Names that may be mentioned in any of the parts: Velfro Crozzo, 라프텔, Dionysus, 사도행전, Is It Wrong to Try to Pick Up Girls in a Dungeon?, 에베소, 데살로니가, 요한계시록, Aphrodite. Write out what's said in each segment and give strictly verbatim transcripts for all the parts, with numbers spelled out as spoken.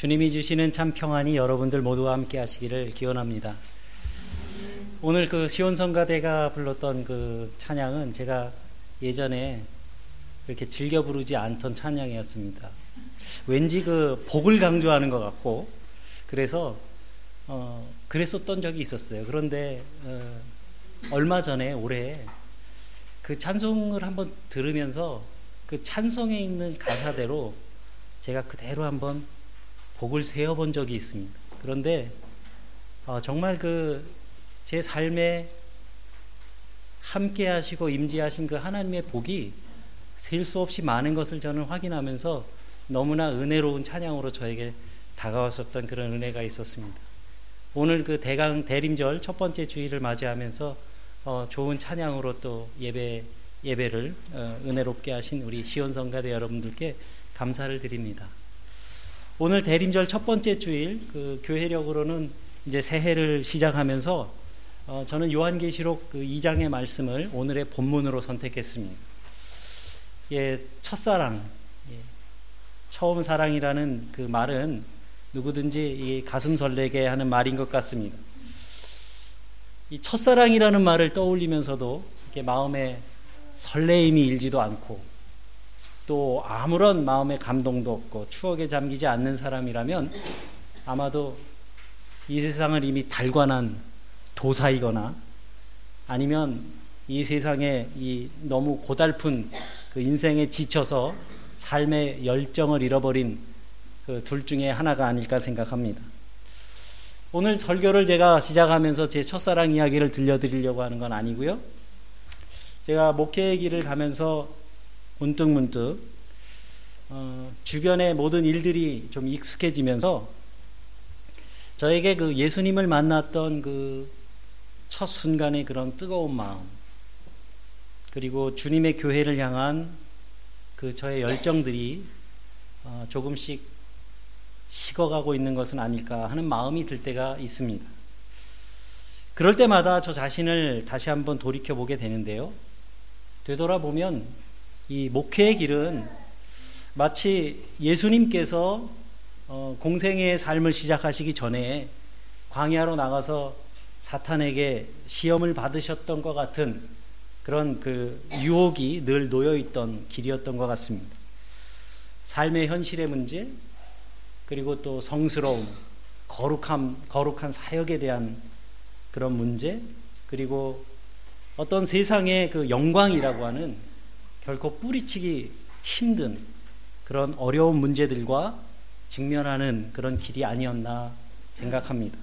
주님이 주시는 참 평안이 여러분들 모두와 함께 하시기를 기원합니다. 오늘 그 시온성가대가 불렀던 그 찬양은 제가 예전에 이렇게 즐겨 부르지 않던 찬양이었습니다. 왠지 그 복을 강조하는 것 같고 그래서 어 그랬었던 적이 있었어요. 그런데 어, 얼마 전에 올해 그 찬송을 한번 들으면서 그 찬송에 있는 가사대로 제가 그대로 한번 복을 세어본 적이 있습니다. 그런데 어, 정말 그 제 삶에 함께 하시고 임재하신 그 하나님의 복이 셀 수 없이 많은 것을 저는 확인하면서 너무나 은혜로운 찬양으로 저에게 다가왔었던 그런 은혜가 있었습니다. 오늘 그 대강 대림절 첫 번째 주일을 맞이하면서 어, 좋은 찬양으로 또 예배, 예배를 어, 은혜롭게 하신 우리 시온성가대 여러분들께 감사를 드립니다. 오늘 대림절 첫 번째 주일 그 교회력으로는 이제 새해를 시작하면서 어, 저는 요한계시록 그 이 장의 말씀을 오늘의 본문으로 선택했습니다. 예, 첫사랑, 예, 처음 사랑이라는 그 말은 누구든지 이 가슴 설레게 하는 말인 것 같습니다. 이 첫사랑이라는 말을 떠올리면서도 이렇게 마음에 설레임이 일지도 않고 또 아무런 마음의 감동도 없고 추억에 잠기지 않는 사람이라면 아마도 이 세상을 이미 달관한 도사이거나 아니면 이 세상에 이 너무 고달픈 그 인생에 지쳐서 삶의 열정을 잃어버린 그 둘 중에 하나가 아닐까 생각합니다. 오늘 설교를 제가 시작하면서 제 첫사랑 이야기를 들려드리려고 하는 건 아니고요. 제가 목회의 길을 가면서 문득문득 어, 주변의 모든 일들이 좀 익숙해지면서 저에게 그 예수님을 만났던 그 첫 순간의 그런 뜨거운 마음, 그리고 주님의 교회를 향한 그 저의 열정들이 어 조금씩 식어가고 있는 것은 아닐까 하는 마음이 들 때가 있습니다. 그럴 때마다 저 자신을 다시 한번 돌이켜보게 되는데요. 되돌아보면 이 목회의 길은 마치 예수님께서 어, 공생애의 삶을 시작하시기 전에 광야로 나가서 사탄에게 시험을 받으셨던 것 같은 그런 그 유혹이 늘 놓여있던 길이었던 것 같습니다. 삶의 현실의 문제, 그리고 또 성스러움, 거룩함, 거룩한 사역에 대한 그런 문제, 그리고 어떤 세상의 그 영광이라고 하는 결코 뿌리치기 힘든 그런 어려운 문제들과 직면하는 그런 길이 아니었나 생각합니다.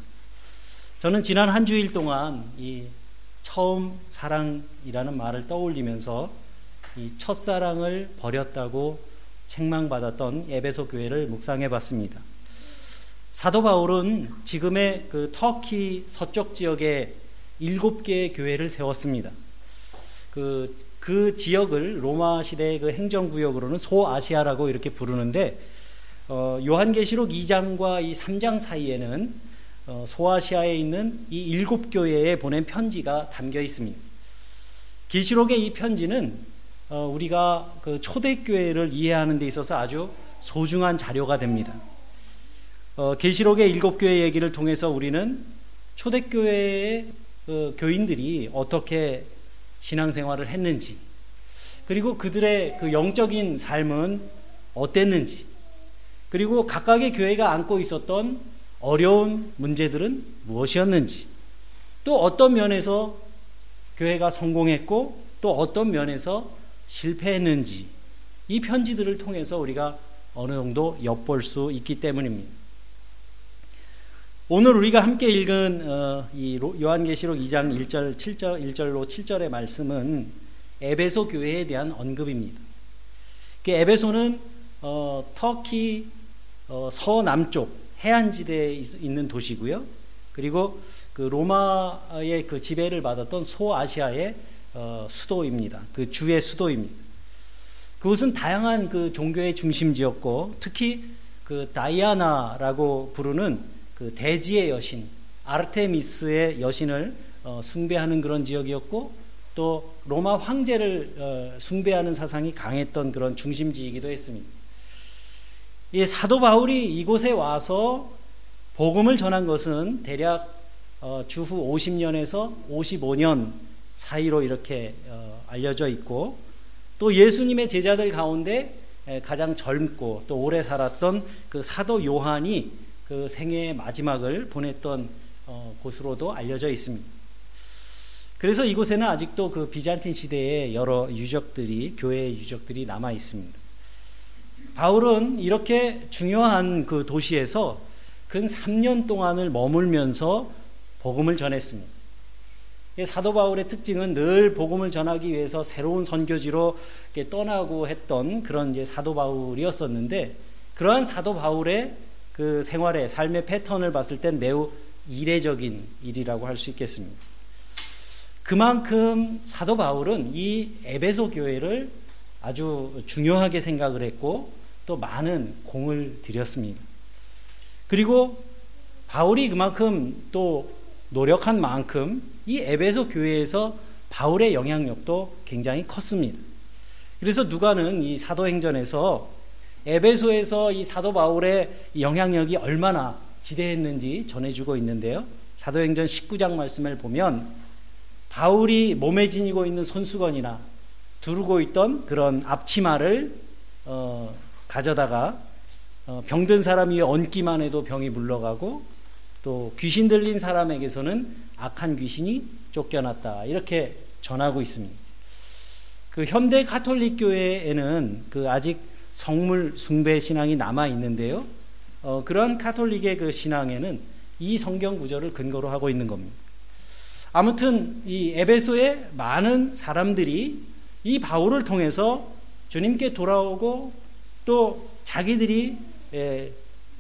저는 지난 한 주일 동안 이 처음 사랑이라는 말을 떠올리면서 이 첫사랑을 버렸다고 책망받았던 에베소 교회를 묵상해 봤습니다. 사도 바울은 지금의 그 터키 서쪽 지역에 일곱 개의 교회를 세웠습니다. 그, 그 지역을 로마 시대의 그 행정구역으로는 소아시아라고 이렇게 부르는데 어, 요한계시록 이 장과 이 삼 장 사이에는 어, 소아시아에 있는 이 일곱 교회에 보낸 편지가 담겨 있습니다. 계시록의 이 편지는 어, 우리가 그 초대교회를 이해하는 데 있어서 아주 소중한 자료가 됩니다. 어, 계시록의 일곱 교회 얘기를 통해서 우리는 초대교회의 그 교인들이 어떻게 신앙생활을 했는지, 그리고 그들의 그 영적인 삶은 어땠는지, 그리고 각각의 교회가 안고 있었던 어려운 문제들은 무엇이었는지, 또 어떤 면에서 교회가 성공했고 또 어떤 면에서 실패했는지 이 편지들을 통해서 우리가 어느 정도 엿볼 수 있기 때문입니다. 오늘 우리가 함께 읽은 이 요한계시록 이 장 일 절, 칠 절, 일 절로 칠 절의 말씀은 에베소 교회에 대한 언급입니다. 그 에베소는 어, 터키 어, 서남쪽 해안지대에 있는 도시고요. 그리고 그 로마의 그 지배를 받았던 소아시아의 어, 수도입니다. 그 주의 수도입니다. 그것은 다양한 그 종교의 중심지였고, 특히 그 다이아나라고 부르는 그 대지의 여신 아르테미스의 여신을 어, 숭배하는 그런 지역이었고, 또 로마 황제를 어, 숭배하는 사상이 강했던 그런 중심지이기도 했습니다. 이 사도 바울이 이곳에 와서 복음을 전한 것은 대략 주후 오십 년에서 오십오 년 사이로 이렇게 알려져 있고, 또 예수님의 제자들 가운데 가장 젊고 또 오래 살았던 그 사도 요한이 그 생애의 마지막을 보냈던 곳으로도 알려져 있습니다. 그래서 이곳에는 아직도 그 비잔틴 시대의 여러 유적들이, 교회의 유적들이 남아 있습니다. 바울은 이렇게 중요한 그 도시에서 근 삼 년 동안을 머물면서 복음을 전했습니다. 사도 바울의 특징은 늘 복음을 전하기 위해서 새로운 선교지로 이렇게 떠나고 했던 그런 이제 사도 바울이었었는데, 그러한 사도 바울의 그 생활의 삶의 패턴을 봤을 땐 매우 이례적인 일이라고 할 수 있겠습니다. 그만큼 사도 바울은 이 에베소 교회를 아주 중요하게 생각을 했고 또 많은 공을 들였습니다. 그리고 바울이 그만큼 또 노력한 만큼 이 에베소 교회에서 바울의 영향력도 굉장히 컸습니다. 그래서 누가는 이 사도행전에서 에베소에서 이 사도 바울의 영향력이 얼마나 지대했는지 전해주고 있는데요. 사도행전 십구 장 말씀을 보면 바울이 몸에 지니고 있는 손수건이나 두르고 있던 그런 앞치마를 어, 가져다가 어, 병든 사람 위에 얹기만 해도 병이 물러가고, 또 귀신 들린 사람에게서는 악한 귀신이 쫓겨났다, 이렇게 전하고 있습니다. 그 현대 가톨릭 교회에는 그 아직 성물 숭배 신앙이 남아 있는데요. 어, 그런 가톨릭의 그 신앙에는 이 성경 구절을 근거로 하고 있는 겁니다. 아무튼 이 에베소의 많은 사람들이 이 바울을 통해서 주님께 돌아오고 또 자기들이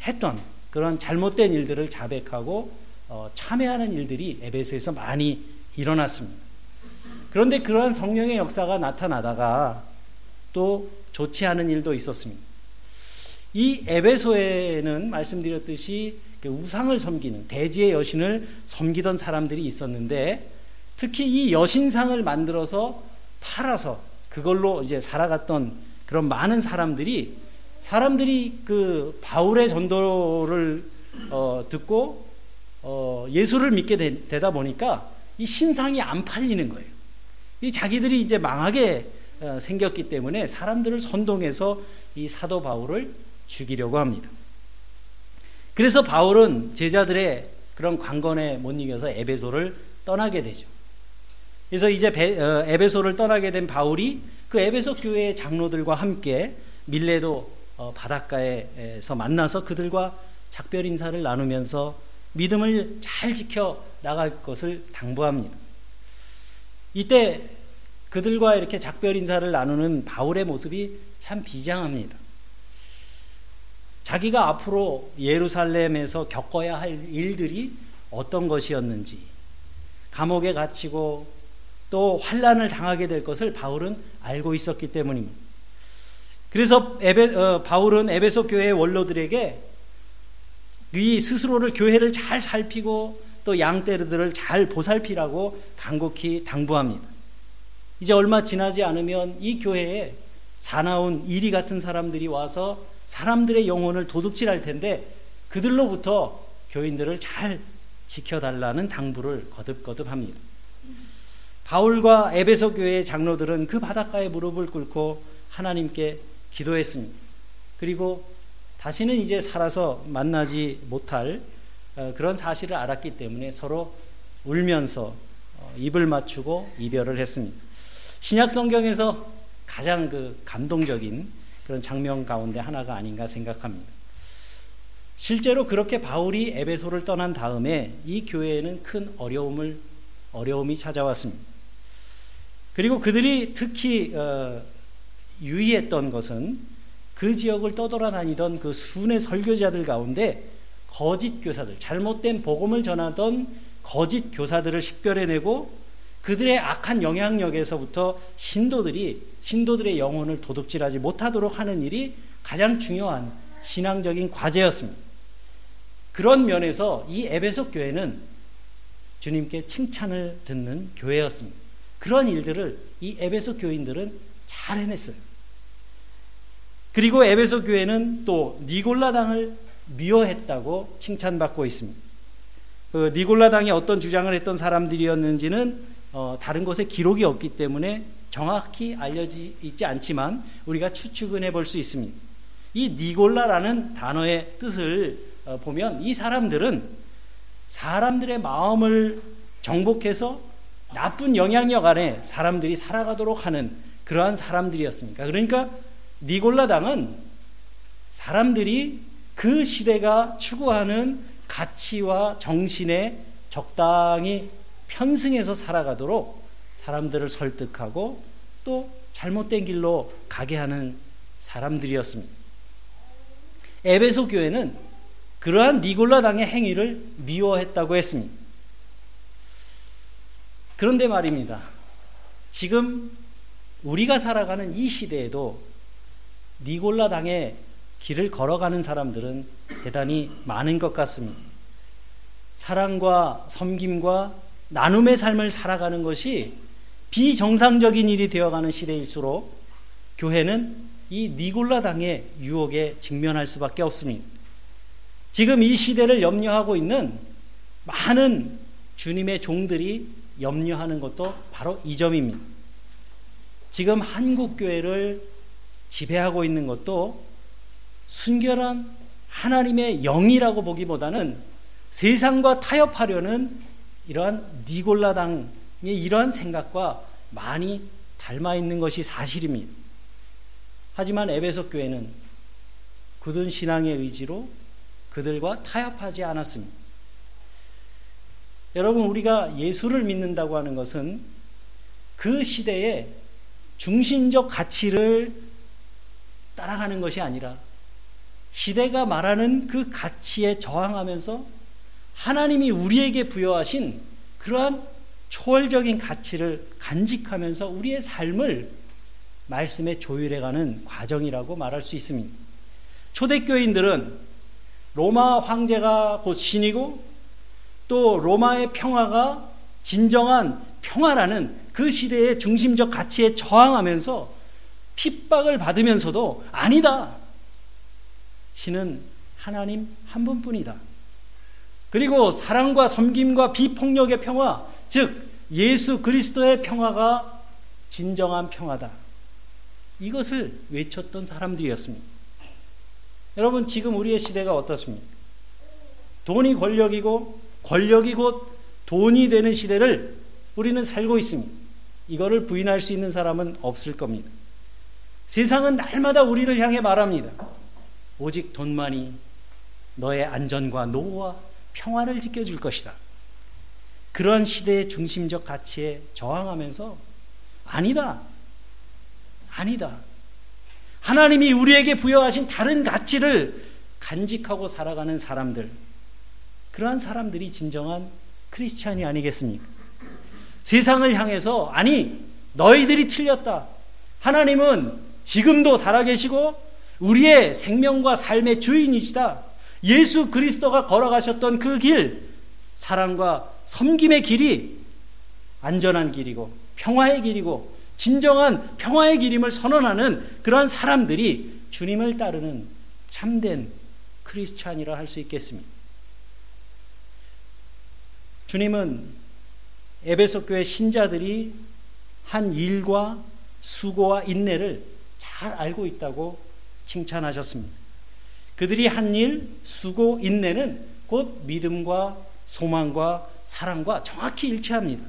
했던 그런 잘못된 일들을 자백하고 참회하는 일들이 에베소에서 많이 일어났습니다. 그런데 그러한 성령의 역사가 나타나다가 또 좋지 않은 일도 있었습니다. 이 에베소에는 말씀드렸듯이 우상을 섬기는, 대지의 여신을 섬기던 사람들이 있었는데, 특히 이 여신상을 만들어서 팔아서 그걸로 이제 살아갔던 그런 많은 사람들이 사람들이 그 바울의 전도를 어, 듣고 어, 예수를 믿게 되, 되다 보니까 이 신상이 안 팔리는 거예요. 이 자기들이 이제 망하게 어, 생겼기 때문에 사람들을 선동해서 이 사도 바울을 죽이려고 합니다. 그래서 바울은 제자들의 그런 강권에 못 이겨서 에베소를 떠나게 되죠. 그래서 이제 배, 어, 에베소를 떠나게 된 바울이 그 에베소 교회의 장로들과 함께 밀레도 어, 바닷가에서 만나서 그들과 작별 인사를 나누면서 믿음을 잘 지켜 나갈 것을 당부합니다. 이때 그들과 이렇게 작별 인사를 나누는 바울의 모습이 참 비장합니다. 자기가 앞으로 예루살렘에서 겪어야 할 일들이 어떤 것이었는지, 감옥에 갇히고 또 환난을 당하게 될 것을 바울은 알고 있었기 때문입니다. 그래서 에베, 어, 바울은 에베소 교회의 원로들에게 이 스스로를, 교회를 잘 살피고 또 양떼들을 잘 보살피라고 간곡히 당부합니다. 이제 얼마 지나지 않으면 이 교회에 사나운 이리 같은 사람들이 와서 사람들의 영혼을 도둑질할 텐데 그들로부터 교인들을 잘 지켜달라는 당부를 거듭거듭 합니다. 바울과 에베소 교회의 장로들은 그 바닷가에 무릎을 꿇고 하나님께 기도했습니다. 그리고 다시는 이제 살아서 만나지 못할 그런 사실을 알았기 때문에 서로 울면서 입을 맞추고 이별을 했습니다. 신약 성경에서 가장 그 감동적인 그런 장면 가운데 하나가 아닌가 생각합니다. 실제로 그렇게 바울이 에베소를 떠난 다음에 이 교회에는 큰 어려움을, 어려움이 찾아왔습니다. 그리고 그들이 특히 어, 유의했던 것은 그 지역을 떠돌아다니던 그 순회 설교자들 가운데 거짓 교사들, 잘못된 복음을 전하던 거짓 교사들을 식별해내고 그들의 악한 영향력에서부터 신도들이, 신도들의 영혼을 도둑질하지 못하도록 하는 일이 가장 중요한 신앙적인 과제였습니다. 그런 면에서 이 에베소 교회는 주님께 칭찬을 듣는 교회였습니다. 그런 일들을 이 에베소 교인들은 잘 해냈어요. 그리고 에베소 교회는 또 니골라당을 미워했다고 칭찬받고 있습니다. 그 니골라당이 어떤 주장을 했던 사람들이었는지는 어, 다른 곳에 기록이 없기 때문에 정확히 알려지 있지 않지만 우리가 추측은 해볼 수 있습니다. 이 니골라라는 단어의 뜻을 어, 보면 이 사람들은 사람들의 마음을 정복해서 나쁜 영향력 안에 사람들이 살아가도록 하는 그러한 사람들이었습니다. 그러니까 니골라당은 사람들이 그 시대가 추구하는 가치와 정신에 적당히 편승해서 살아가도록 사람들을 설득하고 또 잘못된 길로 가게 하는 사람들이었습니다. 에베소 교회는 그러한 니골라당의 행위를 미워했다고 했습니다. 그런데 말입니다. 지금 우리가 살아가는 이 시대에도 니골라당의 길을 걸어가는 사람들은 대단히 많은 것 같습니다. 사랑과 섬김과 나눔의 삶을 살아가는 것이 비정상적인 일이 되어가는 시대일수록 교회는 이 니골라당의 유혹에 직면할 수밖에 없습니다. 지금 이 시대를 염려하고 있는 많은 주님의 종들이 염려하는 것도 바로 이 점입니다. 지금 한국교회를 지배하고 있는 것도 순결한 하나님의 영이라고 보기보다는 세상과 타협하려는 이러한 니골라당의 이러한 생각과 많이 닮아 있는 것이 사실입니다. 하지만 에베소 교회는 굳은 신앙의 의지로 그들과 타협하지 않았습니다. 여러분, 우리가 예수를 믿는다고 하는 것은 그 시대의 중심적 가치를 따라가는 것이 아니라 시대가 말하는 그 가치에 저항하면서 하나님이 우리에게 부여하신 그러한 초월적인 가치를 간직하면서 우리의 삶을 말씀에 조율해가는 과정이라고 말할 수 있습니다. 초대교인들은 로마 황제가 곧 신이고 또 로마의 평화가 진정한 평화라는 그 시대의 중심적 가치에 저항하면서 핍박을 받으면서도 아니다, 신은 하나님 한 분뿐이다, 그리고 사랑과 섬김과 비폭력의 평화, 즉 예수 그리스도의 평화가 진정한 평화다, 이것을 외쳤던 사람들이었습니다. 여러분, 지금 우리의 시대가 어떻습니까? 돈이 권력이고 권력이 곧 돈이 되는 시대를 우리는 살고 있습니다. 이거를 부인할 수 있는 사람은 없을 겁니다. 세상은 날마다 우리를 향해 말합니다. 오직 돈만이 너의 안전과 노후와 평화를 지켜줄 것이다. 그러한 시대의 중심적 가치에 저항하면서 아니다, 아니다, 하나님이 우리에게 부여하신 다른 가치를 간직하고 살아가는 사람들, 그러한 사람들이 진정한 크리스찬이 아니겠습니까? 세상을 향해서 아니, 너희들이 틀렸다, 하나님은 지금도 살아계시고 우리의 생명과 삶의 주인이시다, 예수 그리스도가 걸어가셨던 그 길, 사랑과 섬김의 길이 안전한 길이고 평화의 길이고 진정한 평화의 길임을 선언하는 그러한 사람들이 주님을 따르는 참된 크리스찬이라 할 수 있겠습니다. 주님은 에베소 교회 신자들이 한 일과 수고와 인내를 잘 알고 있다고 칭찬하셨습니다. 그들이 한 일, 수고, 인내는 곧 믿음과 소망과 사랑과 정확히 일치합니다.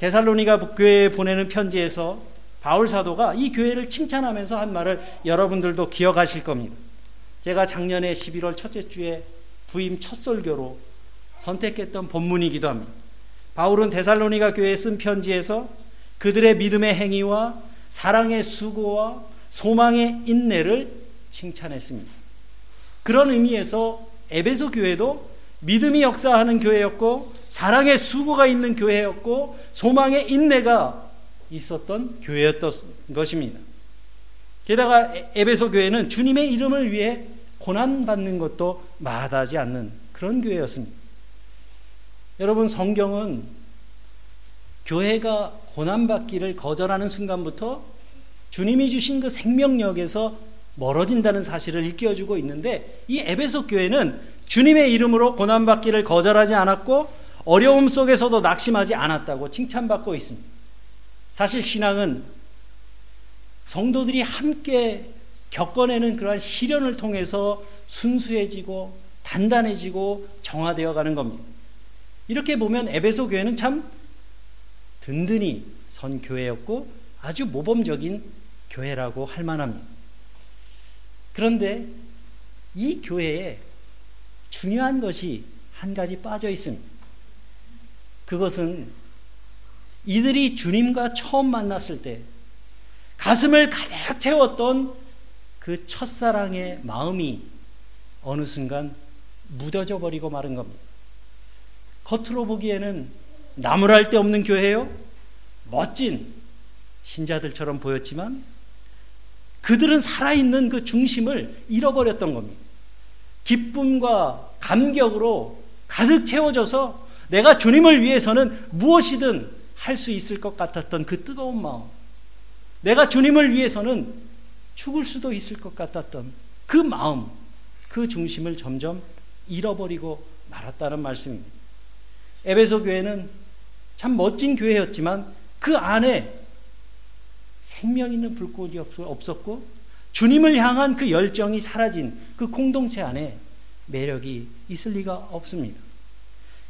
데살로니가 교회에 보내는 편지에서 바울 사도가 이 교회를 칭찬하면서 한 말을 여러분들도 기억하실 겁니다. 제가 작년에 십일월 첫째 주에 부임 첫 설교로 선택했던 본문이기도 합니다. 바울은 데살로니가 교회에 쓴 편지에서 그들의 믿음의 행위와 사랑의 수고와 소망의 인내를 칭찬했습니다. 그런 의미에서 에베소 교회도 믿음이 역사하는 교회였고 사랑의 수고가 있는 교회였고 소망의 인내가 있었던 교회였던 것입니다. 게다가 에베소 교회는 주님의 이름을 위해 고난받는 것도 마다하지 않는 그런 교회였습니다. 여러분, 성경은 교회가 고난받기를 거절하는 순간부터 주님이 주신 그 생명력에서 멀어진다는 사실을 일깨워주고 있는데, 이 에베소 교회는 주님의 이름으로 고난받기를 거절하지 않았고 어려움 속에서도 낙심하지 않았다고 칭찬받고 있습니다. 사실 신앙은 성도들이 함께 겪어내는 그러한 시련을 통해서 순수해지고 단단해지고 정화되어 가는 겁니다. 이렇게 보면 에베소 교회는 참 든든히 선 교회였고 아주 모범적인 교회라고 할 만합니다. 그런데 이 교회에 중요한 것이 한 가지 빠져 있습니다. 그것은 이들이 주님과 처음 만났을 때 가슴을 가득 채웠던 그 첫사랑의 마음이 어느 순간 무뎌져 버리고 마른 겁니다. 겉으로 보기에는 나무랄 데 없는 교회요, 멋진 신자들처럼 보였지만 그들은 살아있는 그 중심을 잃어버렸던 겁니다. 기쁨과 감격으로 가득 채워져서 내가 주님을 위해서는 무엇이든 할 수 있을 것 같았던 그 뜨거운 마음, 내가 주님을 위해서는 죽을 수도 있을 것 같았던 그 마음, 그 중심을 점점 잃어버리고 말았다는 말씀입니다. 에베소 교회는 참 멋진 교회였지만 그 안에 생명 있는 불꽃이 없었고 주님을 향한 그 열정이 사라진 그 공동체 안에 매력이 있을 리가 없습니다.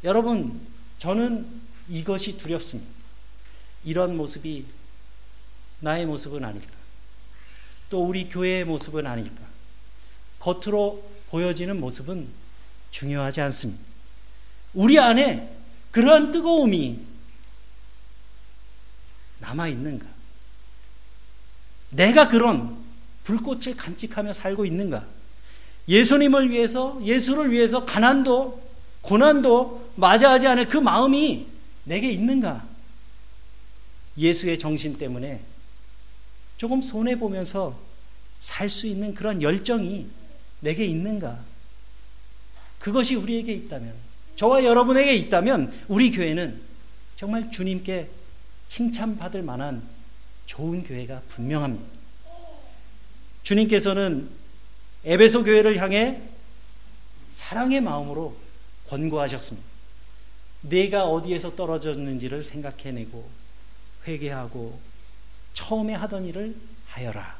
여러분, 저는 이것이 두렵습니다. 이런 모습이 나의 모습은 아닐까? 또 우리 교회의 모습은 아닐까? 겉으로 보여지는 모습은 중요하지 않습니다. 우리 안에 그러한 뜨거움이 남아있는가? 내가 그런 불꽃을 간직하며 살고 있는가? 예수님을 위해서, 예수를 위해서 가난도, 고난도 마주하지 않을 그 마음이 내게 있는가? 예수의 정신 때문에 조금 손해보면서 살 수 있는 그런 열정이 내게 있는가? 그것이 우리에게 있다면, 저와 여러분에게 있다면 우리 교회는 정말 주님께 칭찬받을 만한 좋은 교회가 분명합니다. 주님께서는 에베소 교회를 향해 사랑의 마음으로 권고하셨습니다. 내가 어디에서 떨어졌는지를 생각해내고 회개하고 처음에 하던 일을 하여라.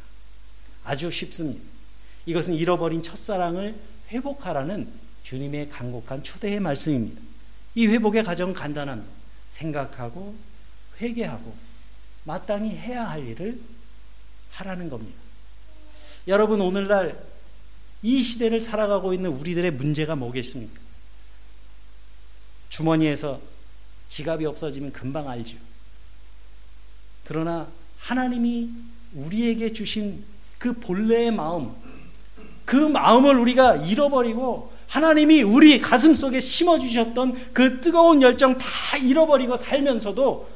아주 쉽습니다. 이것은 잃어버린 첫사랑을 회복하라는 주님의 간곡한 초대의 말씀입니다. 이 회복의 과정은 간단합니다. 생각하고 회개하고 마땅히 해야 할 일을 하라는 겁니다. 여러분, 오늘날 이 시대를 살아가고 있는 우리들의 문제가 뭐겠습니까? 주머니에서 지갑이 없어지면 금방 알죠. 그러나 하나님이 우리에게 주신 그 본래의 마음, 그 마음을 우리가 잃어버리고 하나님이 우리 가슴 속에 심어주셨던 그 뜨거운 열정 다 잃어버리고 살면서도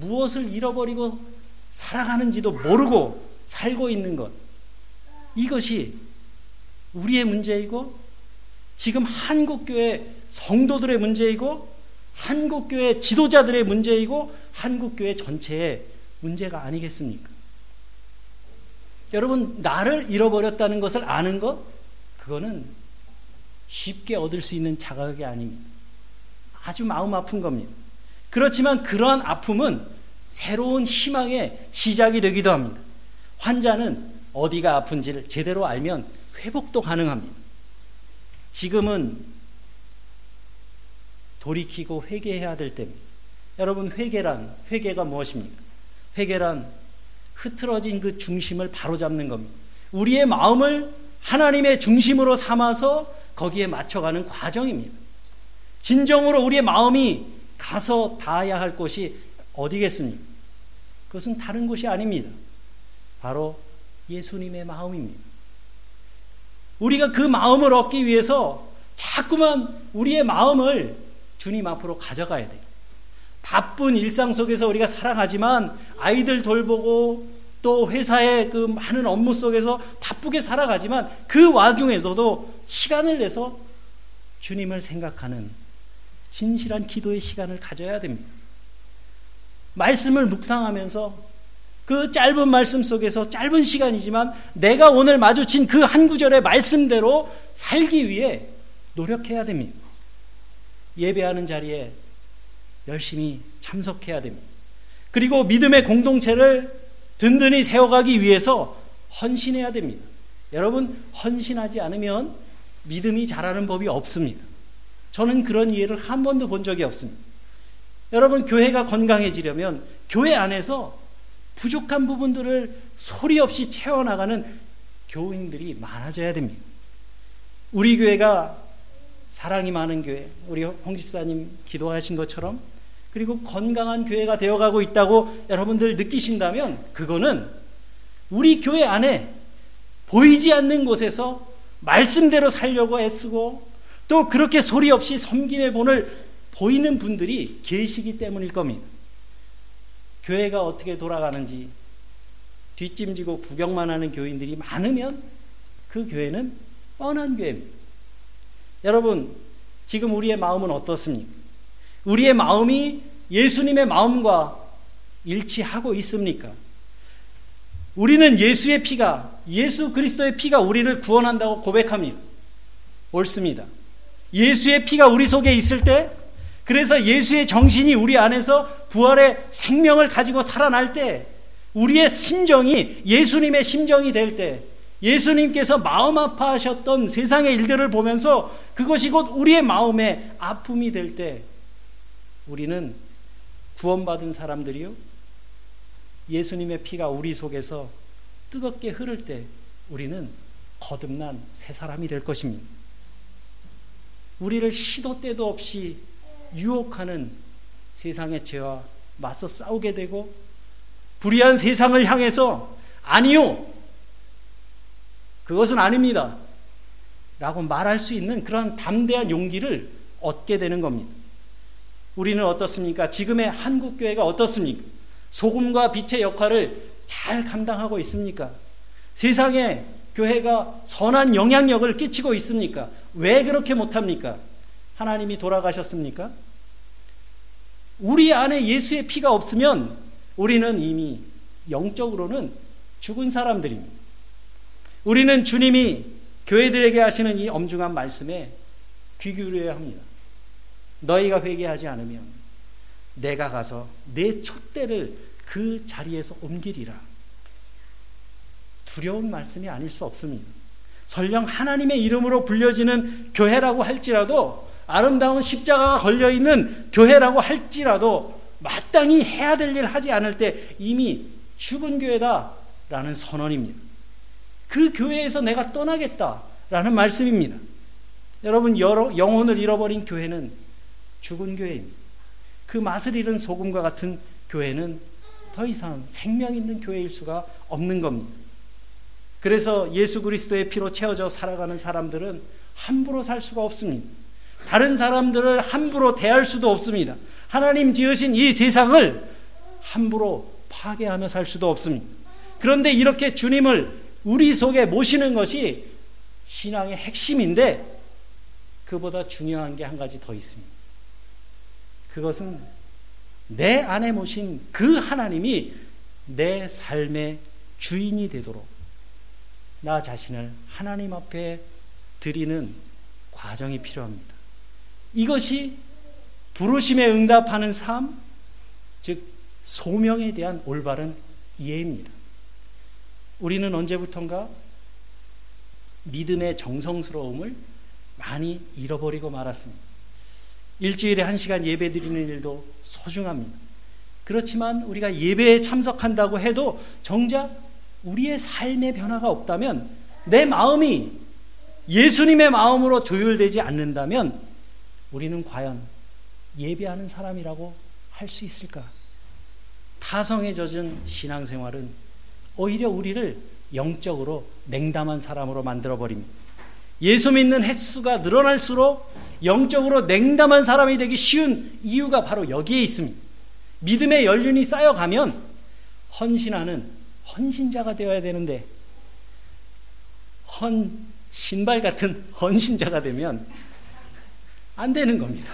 무엇을 잃어버리고 살아가는지도 모르고 살고 있는 것, 이것이 우리의 문제이고 지금 한국교회 성도들의 문제이고 한국교회 지도자들의 문제이고 한국교회 전체의 문제가 아니겠습니까? 여러분, 나를 잃어버렸다는 것을 아는 것, 그거는 쉽게 얻을 수 있는 자각이 아닙니다. 아주 마음 아픈 겁니다. 그렇지만 그러한 아픔은 새로운 희망의 시작이 되기도 합니다. 환자는 어디가 아픈지를 제대로 알면 회복도 가능합니다. 지금은 돌이키고 회개해야 될 때입니다. 여러분, 회개란, 회개가 무엇입니까? 회개란 흐트러진 그 중심을 바로잡는 겁니다. 우리의 마음을 하나님의 중심으로 삼아서 거기에 맞춰가는 과정입니다. 진정으로 우리의 마음이 가서 닿아야 할 곳이 어디겠습니까? 그것은 다른 곳이 아닙니다. 바로 예수님의 마음입니다. 우리가 그 마음을 얻기 위해서 자꾸만 우리의 마음을 주님 앞으로 가져가야 돼요. 바쁜 일상 속에서 우리가 살아가지만, 아이들 돌보고 또 회사의 그 많은 업무 속에서 바쁘게 살아가지만 그 와중에서도 시간을 내서 주님을 생각하는 진실한 기도의 시간을 가져야 됩니다. 말씀을 묵상하면서 그 짧은 말씀 속에서 짧은 시간이지만 내가 오늘 마주친 그 한 구절의 말씀대로 살기 위해 노력해야 됩니다. 예배하는 자리에 열심히 참석해야 됩니다. 그리고 믿음의 공동체를 든든히 세워가기 위해서 헌신해야 됩니다. 여러분, 헌신하지 않으면 믿음이 자라는 법이 없습니다. 저는 그런 예를 한 번도 본 적이 없습니다. 여러분, 교회가 건강해지려면 교회 안에서 부족한 부분들을 소리 없이 채워나가는 교인들이 많아져야 됩니다. 우리 교회가 사랑이 많은 교회, 우리 홍 집사님 기도하신 것처럼, 그리고 건강한 교회가 되어가고 있다고 여러분들 느끼신다면 그거는 우리 교회 안에 보이지 않는 곳에서 말씀대로 살려고 애쓰고 또 그렇게 소리 없이 섬김의 본을 보이는 분들이 계시기 때문일 겁니다. 교회가 어떻게 돌아가는지 뒷짐지고 구경만 하는 교인들이 많으면 그 교회는 뻔한 교회입니다. 여러분, 지금 우리의 마음은 어떻습니까? 우리의 마음이 예수님의 마음과 일치하고 있습니까? 우리는 예수의 피가, 예수 그리스도의 피가 우리를 구원한다고 고백합니다. 옳습니다. 예수의 피가 우리 속에 있을 때, 그래서 예수의 정신이 우리 안에서 부활의 생명을 가지고 살아날 때, 우리의 심정이 예수님의 심정이 될 때, 예수님께서 마음 아파하셨던 세상의 일들을 보면서 그것이 곧 우리의 마음의 아픔이 될 때, 우리는 구원받은 사람들이요, 예수님의 피가 우리 속에서 뜨겁게 흐를 때 우리는 거듭난 새 사람이 될 것입니다. 우리를 시도 때도 없이 유혹하는 세상의 죄와 맞서 싸우게 되고, 불의한 세상을 향해서 아니요, 그것은 아닙니다 라고 말할 수 있는 그런 담대한 용기를 얻게 되는 겁니다. 우리는 어떻습니까? 지금의 한국교회가 어떻습니까? 소금과 빛의 역할을 잘 감당하고 있습니까? 세상에 교회가 선한 영향력을 끼치고 있습니까? 왜 그렇게 못합니까? 하나님이 돌아가셨습니까? 우리 안에 예수의 피가 없으면 우리는 이미 영적으로는 죽은 사람들입니다. 우리는 주님이 교회들에게 하시는 이 엄중한 말씀에 귀 기울여야 합니다. 너희가 회개하지 않으면 내가 가서 내 촛대를 그 자리에서 옮기리라. 두려운 말씀이 아닐 수 없습니다. 설령 하나님의 이름으로 불려지는 교회라고 할지라도, 아름다운 십자가가 걸려있는 교회라고 할지라도 마땅히 해야 될 일 하지 않을 때 이미 죽은 교회다라는 선언입니다. 그 교회에서 내가 떠나겠다라는 말씀입니다. 여러분, 여러, 영혼을 잃어버린 교회는 죽은 교회입니다. 그 맛을 잃은 소금과 같은 교회는 더 이상 생명 있는 교회일 수가 없는 겁니다. 그래서 예수 그리스도의 피로 채워져 살아가는 사람들은 함부로 살 수가 없습니다. 다른 사람들을 함부로 대할 수도 없습니다. 하나님 지으신 이 세상을 함부로 파괴하며 살 수도 없습니다. 그런데 이렇게 주님을 우리 속에 모시는 것이 신앙의 핵심인데, 그보다 중요한 게 한 가지 더 있습니다. 그것은 내 안에 모신 그 하나님이 내 삶의 주인이 되도록 나 자신을 하나님 앞에 드리는 과정이 필요합니다. 이것이 부르심에 응답하는 삶, 즉 소명에 대한 올바른 이해입니다. 우리는 언제부턴가 믿음의 정성스러움을 많이 잃어버리고 말았습니다. 일주일에 한 시간 예배 드리는 일도 소중합니다. 그렇지만 우리가 예배에 참석한다고 해도 정작 우리의 삶의 변화가 없다면, 내 마음이 예수님의 마음으로 조율되지 않는다면 우리는 과연 예배하는 사람이라고 할 수 있을까? 타성에 젖은 신앙생활은 오히려 우리를 영적으로 냉담한 사람으로 만들어버립니다. 예수 믿는 횟수가 늘어날수록 영적으로 냉담한 사람이 되기 쉬운 이유가 바로 여기에 있습니다. 믿음의 연륜이 쌓여가면 헌신하는 헌신자가 되어야 되는데, 헌 신발 같은 헌신자가 되면 안 되는 겁니다.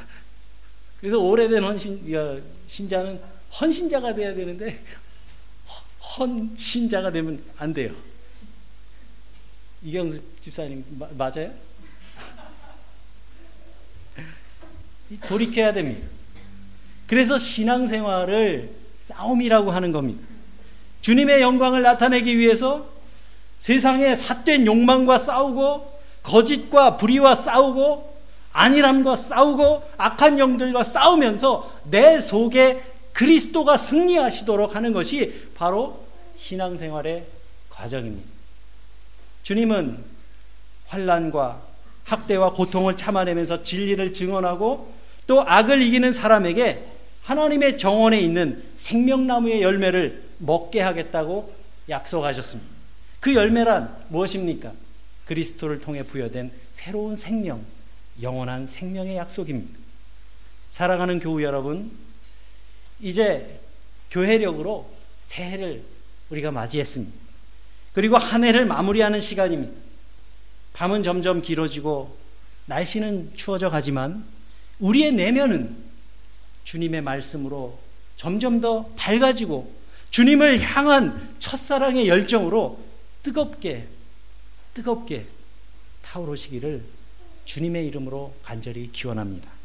그래서 오래된 헌신, 신자는 헌신자가 되어야 되는데 헌신자가 되면 안 돼요. 이경수 집사님 마, 맞아요? 돌이켜야 됩니다. 그래서 신앙생활을 싸움이라고 하는 겁니다. 주님의 영광을 나타내기 위해서 세상의 삿된 욕망과 싸우고, 거짓과 불의와 싸우고, 안일함과 싸우고, 악한 영들과 싸우면서 내 속에 그리스도가 승리하시도록 하는 것이 바로 신앙생활의 과정입니다. 주님은 환난과 학대와 고통을 참아내면서 진리를 증언하고 또 악을 이기는 사람에게 하나님의 정원에 있는 생명나무의 열매를 먹게 하겠다고 약속하셨습니다. 그 열매란 무엇입니까? 그리스도를 통해 부여된 새로운 생명, 영원한 생명의 약속입니다. 사랑하는 교우 여러분, 이제 교회력으로 새해를 우리가 맞이했습니다. 그리고 한 해를 마무리하는 시간입니다. 밤은 점점 길어지고 날씨는 추워져 가지만 우리의 내면은 주님의 말씀으로 점점 더 밝아지고 주님을 향한 첫사랑의 열정으로 뜨겁게 뜨겁게 타오르시기를 주님의 이름으로 간절히 기원합니다.